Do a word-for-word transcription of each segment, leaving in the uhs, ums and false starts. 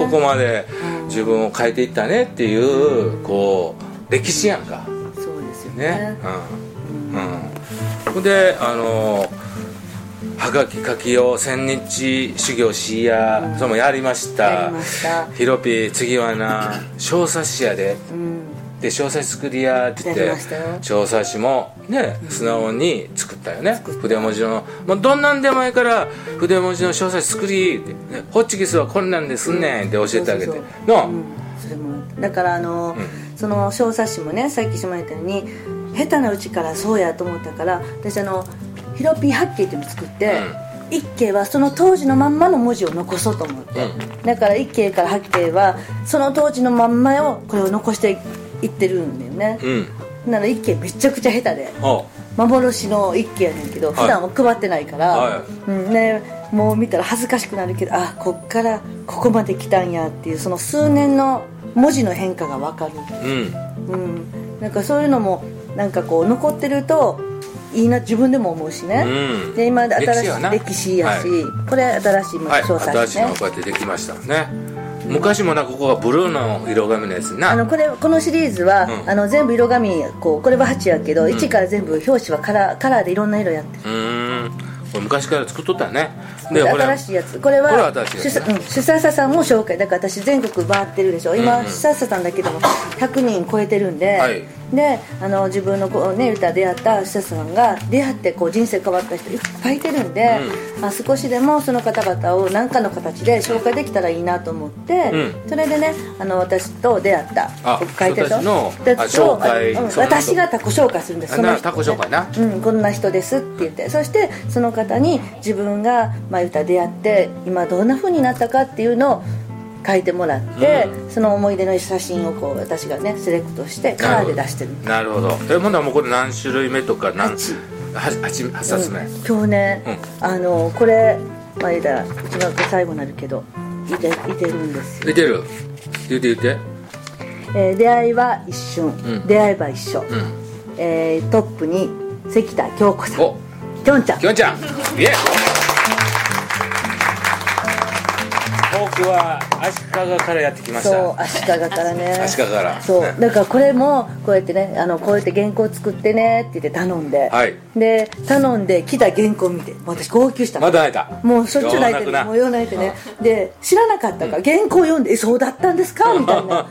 ここまで自分を変えていったねっていう、こう歴史やんか。そうですよね。うんうんうん、で、あのはがき書きを千日修行しや、うん、それもやりました。ヒロピ次はな小冊子やで。うん、で小冊子作りやって言って小冊子もね素直に作ったよね、うん、筆文字のもうどんなんでもいいから筆文字の小冊子作りって、ね、ホッチキスはこんなんですねんって教えてあげて、うん、そうそうそうの、うん、それもだからあの、うん、その小冊子もねさっきしまったように下手なうちからそうやと思ったから私あのヒロピーはっけいっていうのを作って、うん一景はその当時のまんまの文字を残そうと思って、うん、だから一景から八景はその当時のまんまをこれを残していってるんだよね、うん、なので一景めちゃくちゃ下手で幻の一景やねんけど、はい、普段は配ってないから、はいうんね、もう見たら恥ずかしくなるけどあこっからここまで来たんやっていうその数年の文字の変化が分かる、うんうん、なんかそういうのもなんかこう残ってるといいな自分でも思うしね、うん、で今新しい歴史やし、はい、これ新しい調査、ねはい、新しいのがこうやってできましたね、うん、昔もなここがブルーの色紙のやつなあの こ, れこのシリーズは、うん、あの全部色紙こうこれははちやけど、うん、いちから全部表紙はカラー、カラーでいろんな色やってるうーんこれ昔から作っとったよねで新しいやつこれは主査者さんも紹介だから私全国回ってるでしょ今主査者さんだけでもひゃくにん超えてるんで、はい、であの自分のこう、ね、歌出会った主査者さんが出会ってこう人生変わった人いっぱいいてるんで、うんまあ、少しでもその方々を何かの形で紹介できたらいいなと思って、うん、それでねあの私と出会った書いてる人の紹介、うん、私が他己紹介するんですその人、ね、他己紹介な、うん、こんな人ですって言ってそしてその方に自分がまあ、歌出会って今どんな風になったかっていうのを書いてもらって、うん、その思い出の写真をこう私がねセレクトしてカラーで出してるなるほどえほんならもうこれ何種類目とか何 はち, はち, はっさつめ、うん、今日ね、うん、あのこれまあ言うたら一番最後になるけどい て, いてるんですよいてる言うて言うて、えー、出会いは一瞬、うん、出会えば一緒、うんえー、トップに関田京子さんきょんちゃんきょんちゃんイエー僕は足利からやってきましたそう足利からね足利からそうだからこれもこうやってねあのこうやって原稿作ってねって言って頼んで、はい、で頼んで来た原稿見て私号泣したまだ泣いたもうしょっちゅう泣いてるもうよう泣いてねで知らなかったから原稿読んで、うん、えそうだったんですかみたいな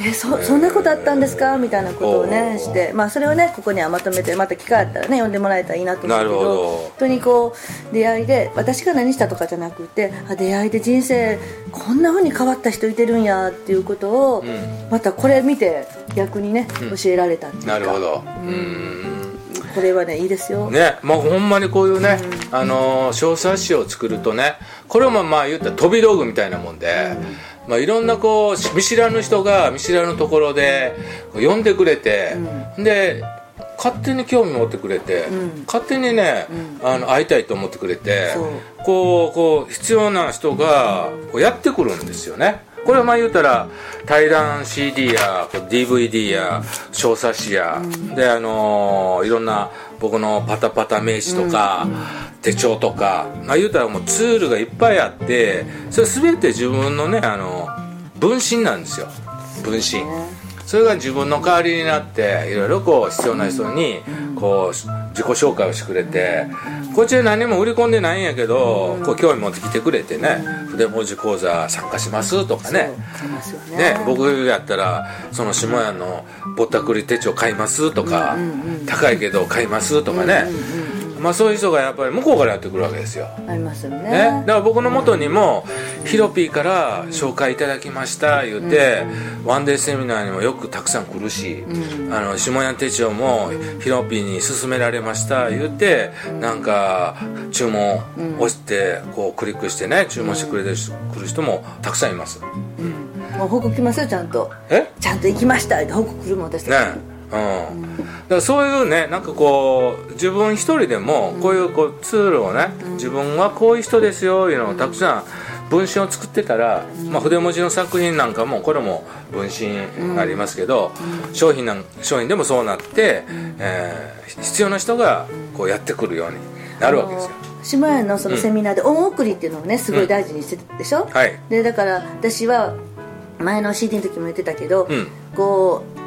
え そ, そんなことあったんですかみたいなことをねしてまあそれをねここにはまとめてまた機会あったらね読んでもらえたらいいなと思うけど本当にこう出会いで私が何したとかじゃなくてあ出会いで人生こんな風に変わった人いてるんやっていうことを、うん、またこれ見て逆にね、うん、教えられたっていうかなるほど、うんうん、これはねいいですよねもうほんまにこういうね、うん、あの小冊子を作るとねこれもまあ言ったら飛び道具みたいなもんで、うんまあ、いろんなこう見知らぬ人が見知らぬところで読んでくれて、うん、で勝手に興味持ってくれて、うん、勝手にね、うん、あの会いたいと思ってくれてこう、こう必要な人がこうやってくるんですよねこれはまあ言うたら対談 シーディー や ディーブイディー や小冊子や、うん、であのー、いろんな僕のパタパタ名刺とか、うん、手帳とか、まあ、言うたらもうツールがいっぱいあってそれ全て自分のねあの分身なんですよ分身それが自分の代わりになっていろいろこう必要な人にこう自己紹介をしてくれてこっちで何も売り込んでないんやけどこう興味持ってきてくれてね筆文字講座参加しますとかねね僕やったらその下屋のぼったくり手帳買いますとか高いけど買いますとかねまあそういう人がやっぱり向こうからやってくるわけですよありますよ ね, ねだから僕の元にも、うん、ヒロピーから紹介いただきました言って、うん、ワンデーセミナーにもよくたくさん来るし、うん、あの下屋手帳もヒロピーに勧められました言って、うん、なんか注文押してこうクリックしてね注文してくれてくる人もたくさんいます、うん、もう報告来ますよちゃんとえちゃんと行きましたって報告来るもん私たちねうん、だからそういうねなんかこう自分一人でもこういう、 こうツールをね自分はこういう人ですよいうのをたくさん文身を作ってたら、まあ、筆文字の作品なんかもこれも文身ありますけど商品なん、商品でもそうなって、えー、必要な人がこうやってくるようになるわけですよ島屋のそのセミナーで音送りっていうのをねすごい大事にしてたでしょ、うんはい、でだから私は前の シーディー の時も言ってたけど、うん、こう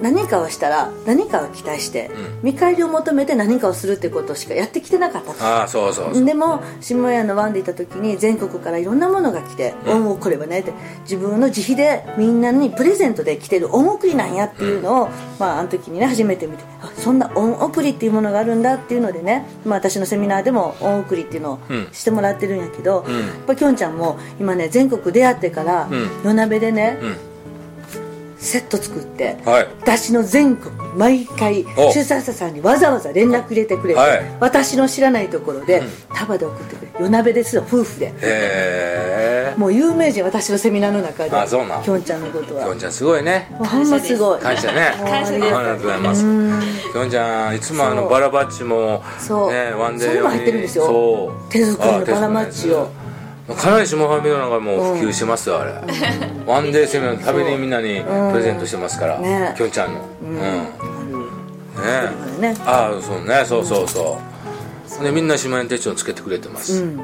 何かをしたら何かを期待して、うん、見返りを求めて何かをするってことしかやってきてなかった。あそうそうそう。でも下屋のワンでいた時に全国からいろんなものが来て、うん、おおこれはねって自分の自費でみんなにプレゼントで来てる恩送りなんやっていうのを、うんまあ、あの時にね初めて見て、あそんな恩送りっていうものがあるんだっていうのでね、まあ、私のセミナーでも恩送りっていうのをしてもらってるんやけど、うん、やっぱきょんちゃんも今ね全国出会ってから夜鍋でね、うんうんセット作って、はい、私の全国毎回主催者さんにわざわざ連絡入れてくれて、はい、私の知らないところで、うん、束で送ってくれて夜鍋ですよ夫婦で。へもう有名人私のセミナーの中であそうなきょんちゃんのことはきょんちゃんすごいねほんますごい感謝ね感謝です。ありがとうございます。きょんちゃんいつもあのバラバッチも、ね、ワンデー用にそれも入ってるんですよ。そう手作りのバラバッチをかなり下半身の中も普及してますよ、うん、あれワンデーセミナーのためにみんなにプレゼントしてますから、うんね、きょんちゃんの、うんうんねね、ああそうねそうそうそう、うん、でみんな島屋手帳つけてくれてます、うん、ね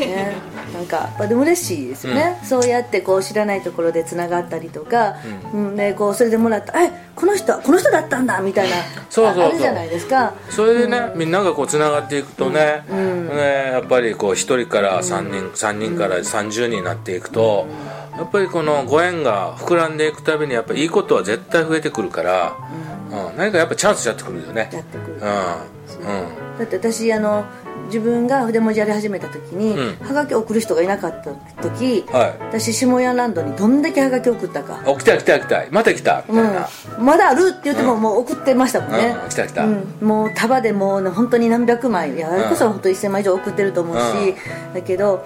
ねなんかでも嬉しいですよね、うん、そうやってこう知らないところでつながったりとか、うんうんね、こうそれでもらったえこの人この人だったんだみたいなそうそうそうあるじゃないですか。それでね、うん、みんながこうつながっていくとね、うんうん、ねやっぱりこうひとりからさんにん、うん、さんにんからさんじゅうにんになっていくと、うん、やっぱりこのご縁が膨らんでいくたびにやっぱりいいことは絶対増えてくるから、うんうん、何かやっぱチャンスやってくるよね。やってくる、うんうん、だって私あの自分が筆文字やり始めた時に、うん、はがき送る人がいなかった時、はい、私下屋ランドにどんだけはがき送ったか来た来た来たまた来たみたいな、うん、まだあるって言っても、うん、もう送ってましたもんね、うん、来た来た、うん、もう束でもう本当に何百枚いやあれこそ本当せんまい以上送ってると思うし、うん、だけど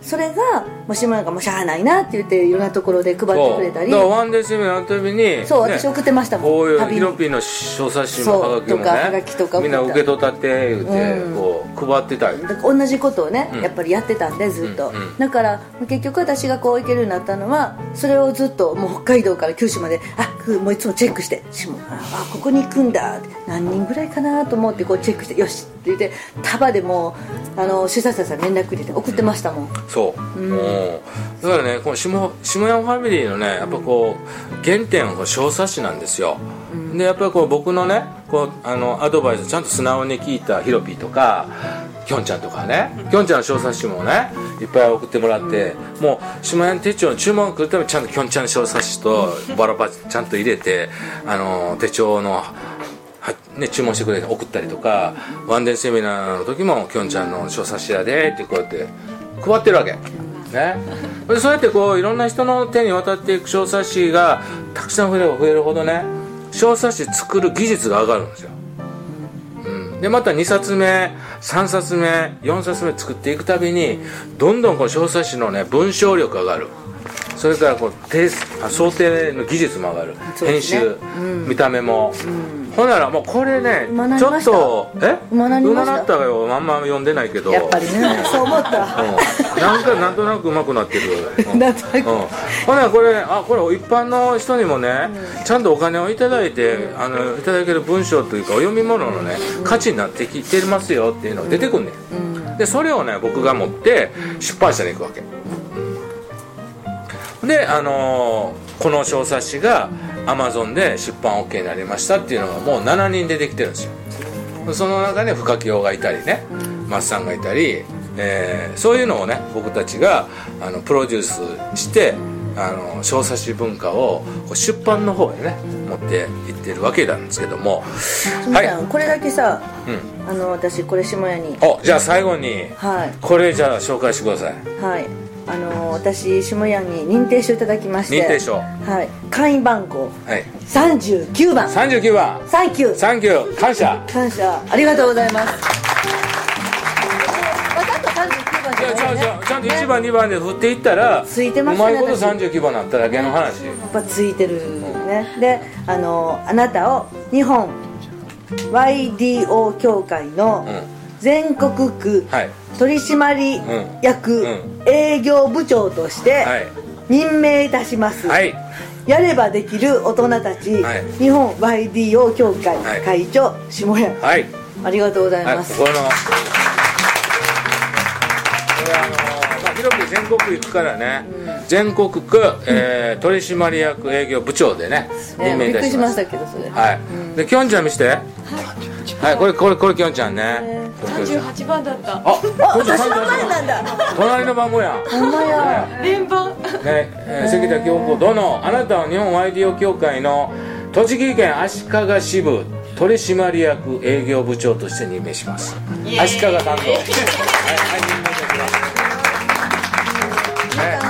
それがもしもなんかもうしゃあないなって言っていろんなところで配ってくれたりだからワンデーセミナーのたびにそう、ね、私送ってましたもん。こういうヒロピーの小冊子もはがきもねはがきとかみんな受け取ったって言って、うん、こう配ってたり同じことをね、うん、やっぱりやってたんでずっと、うんうん、だから結局私がこう行けるようになったのはそれをずっともう北海道から九州まであもういつもチェックしてあここに行くんだ何人ぐらいかなと思ってこうチェックしてよしって言って束でもうあの主催者さん連絡入れて送ってましたもん、うんそううん、もうだからねこの 下, 下山ファミリーのねやっぱこう原点は小冊子なんですよ、うん、でやっぱり僕のねこうあのアドバイスをちゃんと素直に聞いたヒロピーとかきょんちゃんとかねきょんちゃんの小冊子もねいっぱい送ってもらって、うん、もう下山手帳の注文が来るためにちゃんときょんちゃんの小冊子とバラバラちゃんと入れてあの手帳のはね、注文してくれて送ったりとかワンデーセミナーの時もきょんちゃんの小冊子やでってこうやって配ってるわけ、ね、そうやってこういろんな人の手に渡っていく小冊子がたくさん増えれば増えるほどね小冊子作る技術が上がるんですよ、うん、でまたにさつめさんさつめよんさつめ作っていくたびにどんどんこう小冊子の、ね、文章力が上がる。それからこう想定の技術も上がる、ね、編集、うん、見た目も、うん、ほんならもうこれねちょっとえ馬なったよあんま読んでないけどやっぱりねそう思った、うん、なんかなんとなくうまくなってる、うんうん、ほんならこれあこれ一般の人にもね、うん、ちゃんとお金をいただいて、うん、あのいただける文章というかお読み物のね、うん、価値になってきてますよっていうのが出てくるね、うんうん、でそれをね僕が持って出版社に行くわけで、あのー、この小冊子が Amazon で出版 OK になりましたっていうのがもうしちにん出てきてるんですよ。その中で深木陽がいたりねマッさんがいたり、えー、そういうのをね僕たちがあのプロデュースしてあの小冊子文化を出版の方へね持っていってるわけなんですけども、はい、これだけさ、うん、あの私これ下屋におじゃあ最後に、はい、これじゃあ紹介してください。はいあの私下屋に認定証いただきまして認定証、はい、会員番号、はい、さんじゅうきゅうばんさんじゅうきゅうばんサンキューサンキュー感謝感謝ありがとうございます。わざとさんじゅうきゅうばんじゃないねいやちゃんといちばん、ね、にばんで振っていったらついてましたねうまいことさんじゅうきゅうばんになっただけの話、ね、やっぱついてるね、うん、であのあなたを日本 ワイディーオー 協会の全国区、はい取締役営業部長として任命いたします、はい、やればできる大人たち、はい、日本 ワイディーオー 協会会長、はい、下屋、はい、ありがとうございます、はいここロケ全国行くからね、うん、全国区、えー、取締役営業部長でね任命いたします。びっくりしましたけどそれ。はい。うん、できょんちゃん見せて。はい、はい、これこれこれきょんちゃんね。さんじゅうはちばんだった。あ、私の前なんだ。隣の番号や。ほんまや。連番。ね、えー、関田京子殿、あなたは日本 ワイディーオー 協会の栃木県足利支部取締役営業部長として任命します。足利担当。はい、はい。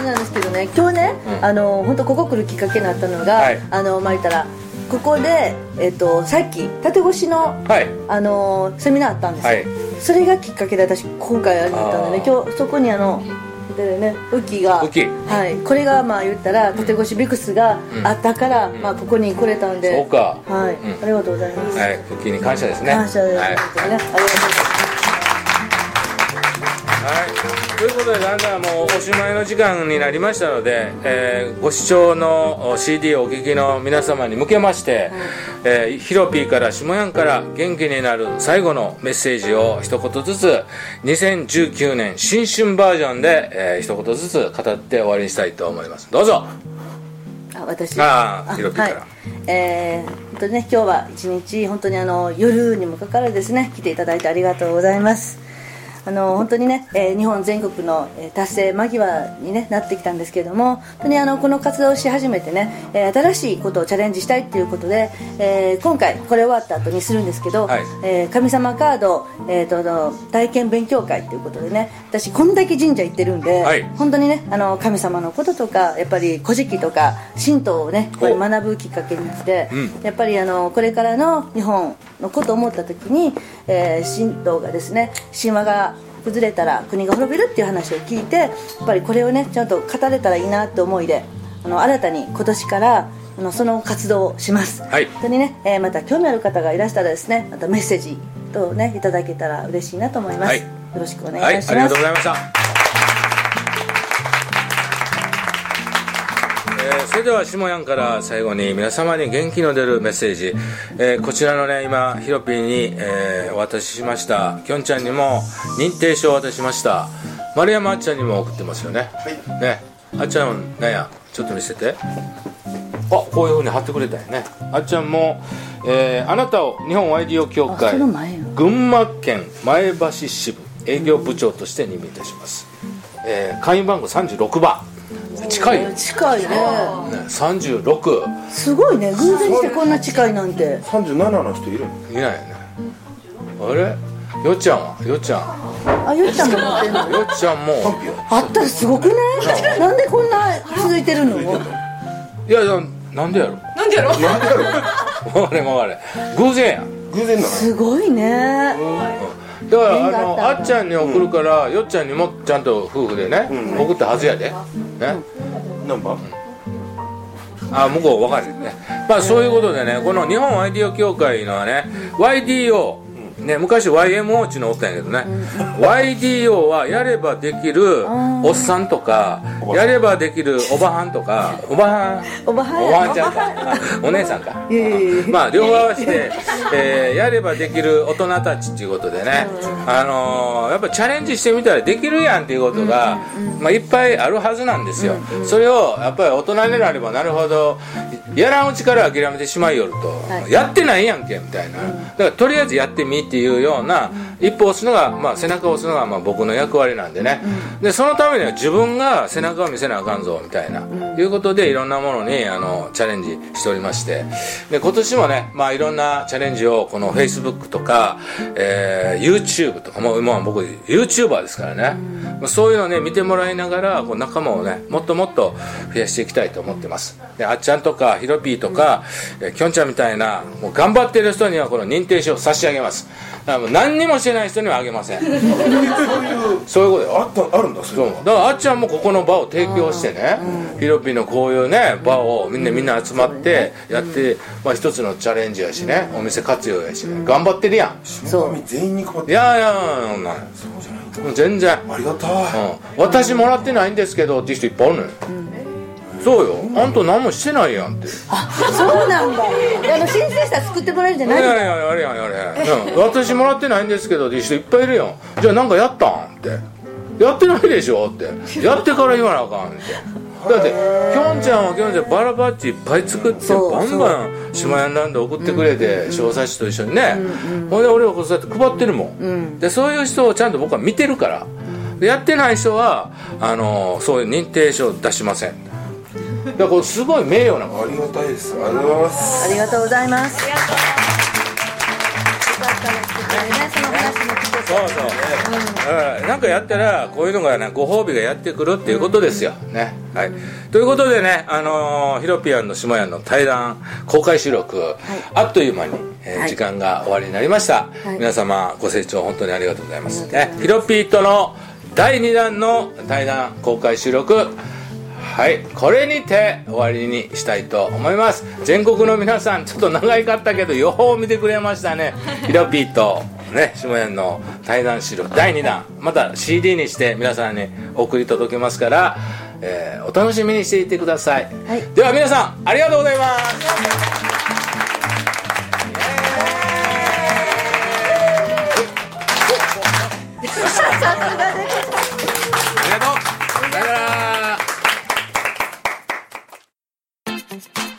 なんですけどね、今日ね、うん、あの本当ここ来るきっかけになったのが、はい、あのまあ言ったらここで、えー、とさっき縦越しの、はい、あのセミナーあったんですよ、はい、それがきっかけで私今回あったんでね、今日そこにあのでね、ウキが、ウキ、はい、これがまあ言ったら縦越しビクスがあったから、うん、まあ、ここに来れたんで、そうか、はい、うん、ありがとうございます、はい、ウキに感謝ですね、感謝ですね、はい、ありがとうございます、はい。ということでだんだんもうおしまいの時間になりましたので、えー、ご視聴の シーディー をお聴きの皆様に向けまして、えー、ヒロピーから下ヤンから元気になる最後のメッセージを一言ずつにせんじゅうきゅうねん新春バージョンで、えー、一言ずつ語って終わりにしたいと思います。どうぞ。あ、私ああヒロピーから、はい、えー本当にね、今日は一日本当にあの夜にもかかわらずですね来ていただいてありがとうございます。あの本当にね、えー、日本全国の達成間際に、ね、なってきたんですけれども、本当にあのこの活動をし始めてね、えー、新しいことをチャレンジしたいということで、えー、今回これ終わった後にするんですけど、はい、えー、神様カード、えー、との体験勉強会ということでね、私こんだけ神社行ってるんで、はい、本当にねあの神様のこととかやっぱり古事記とか神道をねこれ学ぶきっかけにして、うん、やっぱりあのこれからの日本のことを思った時に、えー、神道がですね、神話が崩れたら国が滅びるっていう話を聞いて、やっぱりこれをねちゃんと語れたらいいなって思いで、あの新たに今年からあのその活動をします、はい、本当にね、えー、また興味ある方がいらしたらですね、またメッセージとねいただけたら嬉しいなと思います、はい、よろしくお願いします、はい、ありがとうございましたえー、それでは下ヤンから最後に皆様に元気の出るメッセージ、えー、こちらのね今ヒロピーに、えー、お渡ししました、きょんちゃんにも認定証を渡しました、丸山あっちゃんにも送ってますよね、はい、ね、あっちゃんなんやちょっと見せて、あ、こういう風に貼ってくれたよね、あっちゃんも、えー、あなたを日本 ワイディーオー 協会群馬県前橋支部営業部長として任命いたします、えー、会員番号さんじゅうろくばん、近い近いね、さんじゅうろく、すごいね、偶然してこんな近いなんて。さんじゅうななの人いるの？いないよね。あれ、よっちゃんはよっちゃん、あ、よっちゃんも持ってんの？よっちゃんもあったらすごくない？なんでこんな続いてるの？いや、なんでやろなんでやろなんでやろ回れ回れ、偶然や、偶然だ、すごいね、うん、だからあのあっちゃんに送るから、うん、よっちゃんにもちゃんと夫婦でね、うん、送ったはずやで、ね、何番？あ、向こう分かるね、まあそういうことでね、この日本 ワイディーオー 協会のはね ワイディーオー、ね、昔 ワイエムオー っちゅうのおったんやけどね、うん、ワイディーオー はやればできるおっさんとかやればできるおばはんとか、おばはんおばはんちゃんかお姉さんか、まあ両方合わせて、えー、やればできる大人たちっていうことでね、あのー、やっぱチャレンジしてみたらできるやんっていうことが、まあ、いっぱいあるはずなんですよ、それをやっぱり大人になればなるほどやらんうちから諦めてしまいよると、はい、やってないやんけみたいな、だからとりあえずやってみてっていうような一歩を押すのが、まあ、背中を押すのがまあ僕の役割なんでね、でそのためには自分が背中を見せなあかんぞみたいな、うん、いうことでいろんなものにあのチャレンジしておりまして、で今年もね、まあ、いろんなチャレンジをこの Facebook とか、えー、YouTube とかもう今僕 YouTuber ですからね、うん、そういうのをね見てもらいながらこう仲間をねもっともっと増やしていきたいと思ってます。であっちゃんとかひろぴーとか、うん、きょんちゃんみたいなもう頑張ってる人にはこの認定証を差し上げます。何にもしてない人にはあげませんそういうことよ。 あ, ったあるんだ、それは。だからあっちゃんもここの場を提供してね、ヒロピーのこういうね場をみんなみんな集まってやって、うん、まあ、一つのチャレンジやしね、うん、お店活用やしね、うん、頑張ってるやん。下神全員に配ってる。いやいやいや、そうじゃないともう全然ありがたい、うん、私もらってないんですけどっていう人いっぱいあるのよ、うん、そうよ、あんた何もしてないやんって。あ、そうなんだあの申請したら作ってもらえるんじゃないの？いやいや、あれやんあれやん、私もらってないんですけどって人いっぱいいるよ。じゃあなんかやったんってやってないでしょってやってから言わなあかんってだってきょんちゃんはきょんちゃんバラバッチいっぱい作ってバンバン島屋なんで送ってくれて小冊子と一緒にねほんで俺はこうやって配ってるもんでそういう人をちゃんと僕は見てるからやってない人はあのそういう認定証出しませんだからすごい名誉なことありがたいですありがとうございますありがとうございますよかったですねその話もそうそう、うん、なんかやったらこういうのがねご褒美がやってくるっていうことですよね、はい、ということでね、あのー、ヒロピアンの島屋の対談公開収録、はい、あっという間に、えーはい、時間が終わりになりました、はい、皆様ご清聴本当にありがとうございます、はいね、ヒロピーとのだいにだんの対談公開収録はい、これにて終わりにしたいと思います。全国の皆さんちょっと長かったけどよほう見てくれましたねヒロピーとね、島屋の対談資料だいにだんまた シーディー にして皆さんに送り届けますから、えー、お楽しみにしていてください、はい、では皆さんありがとうございます。さすがですありがとうさよなら。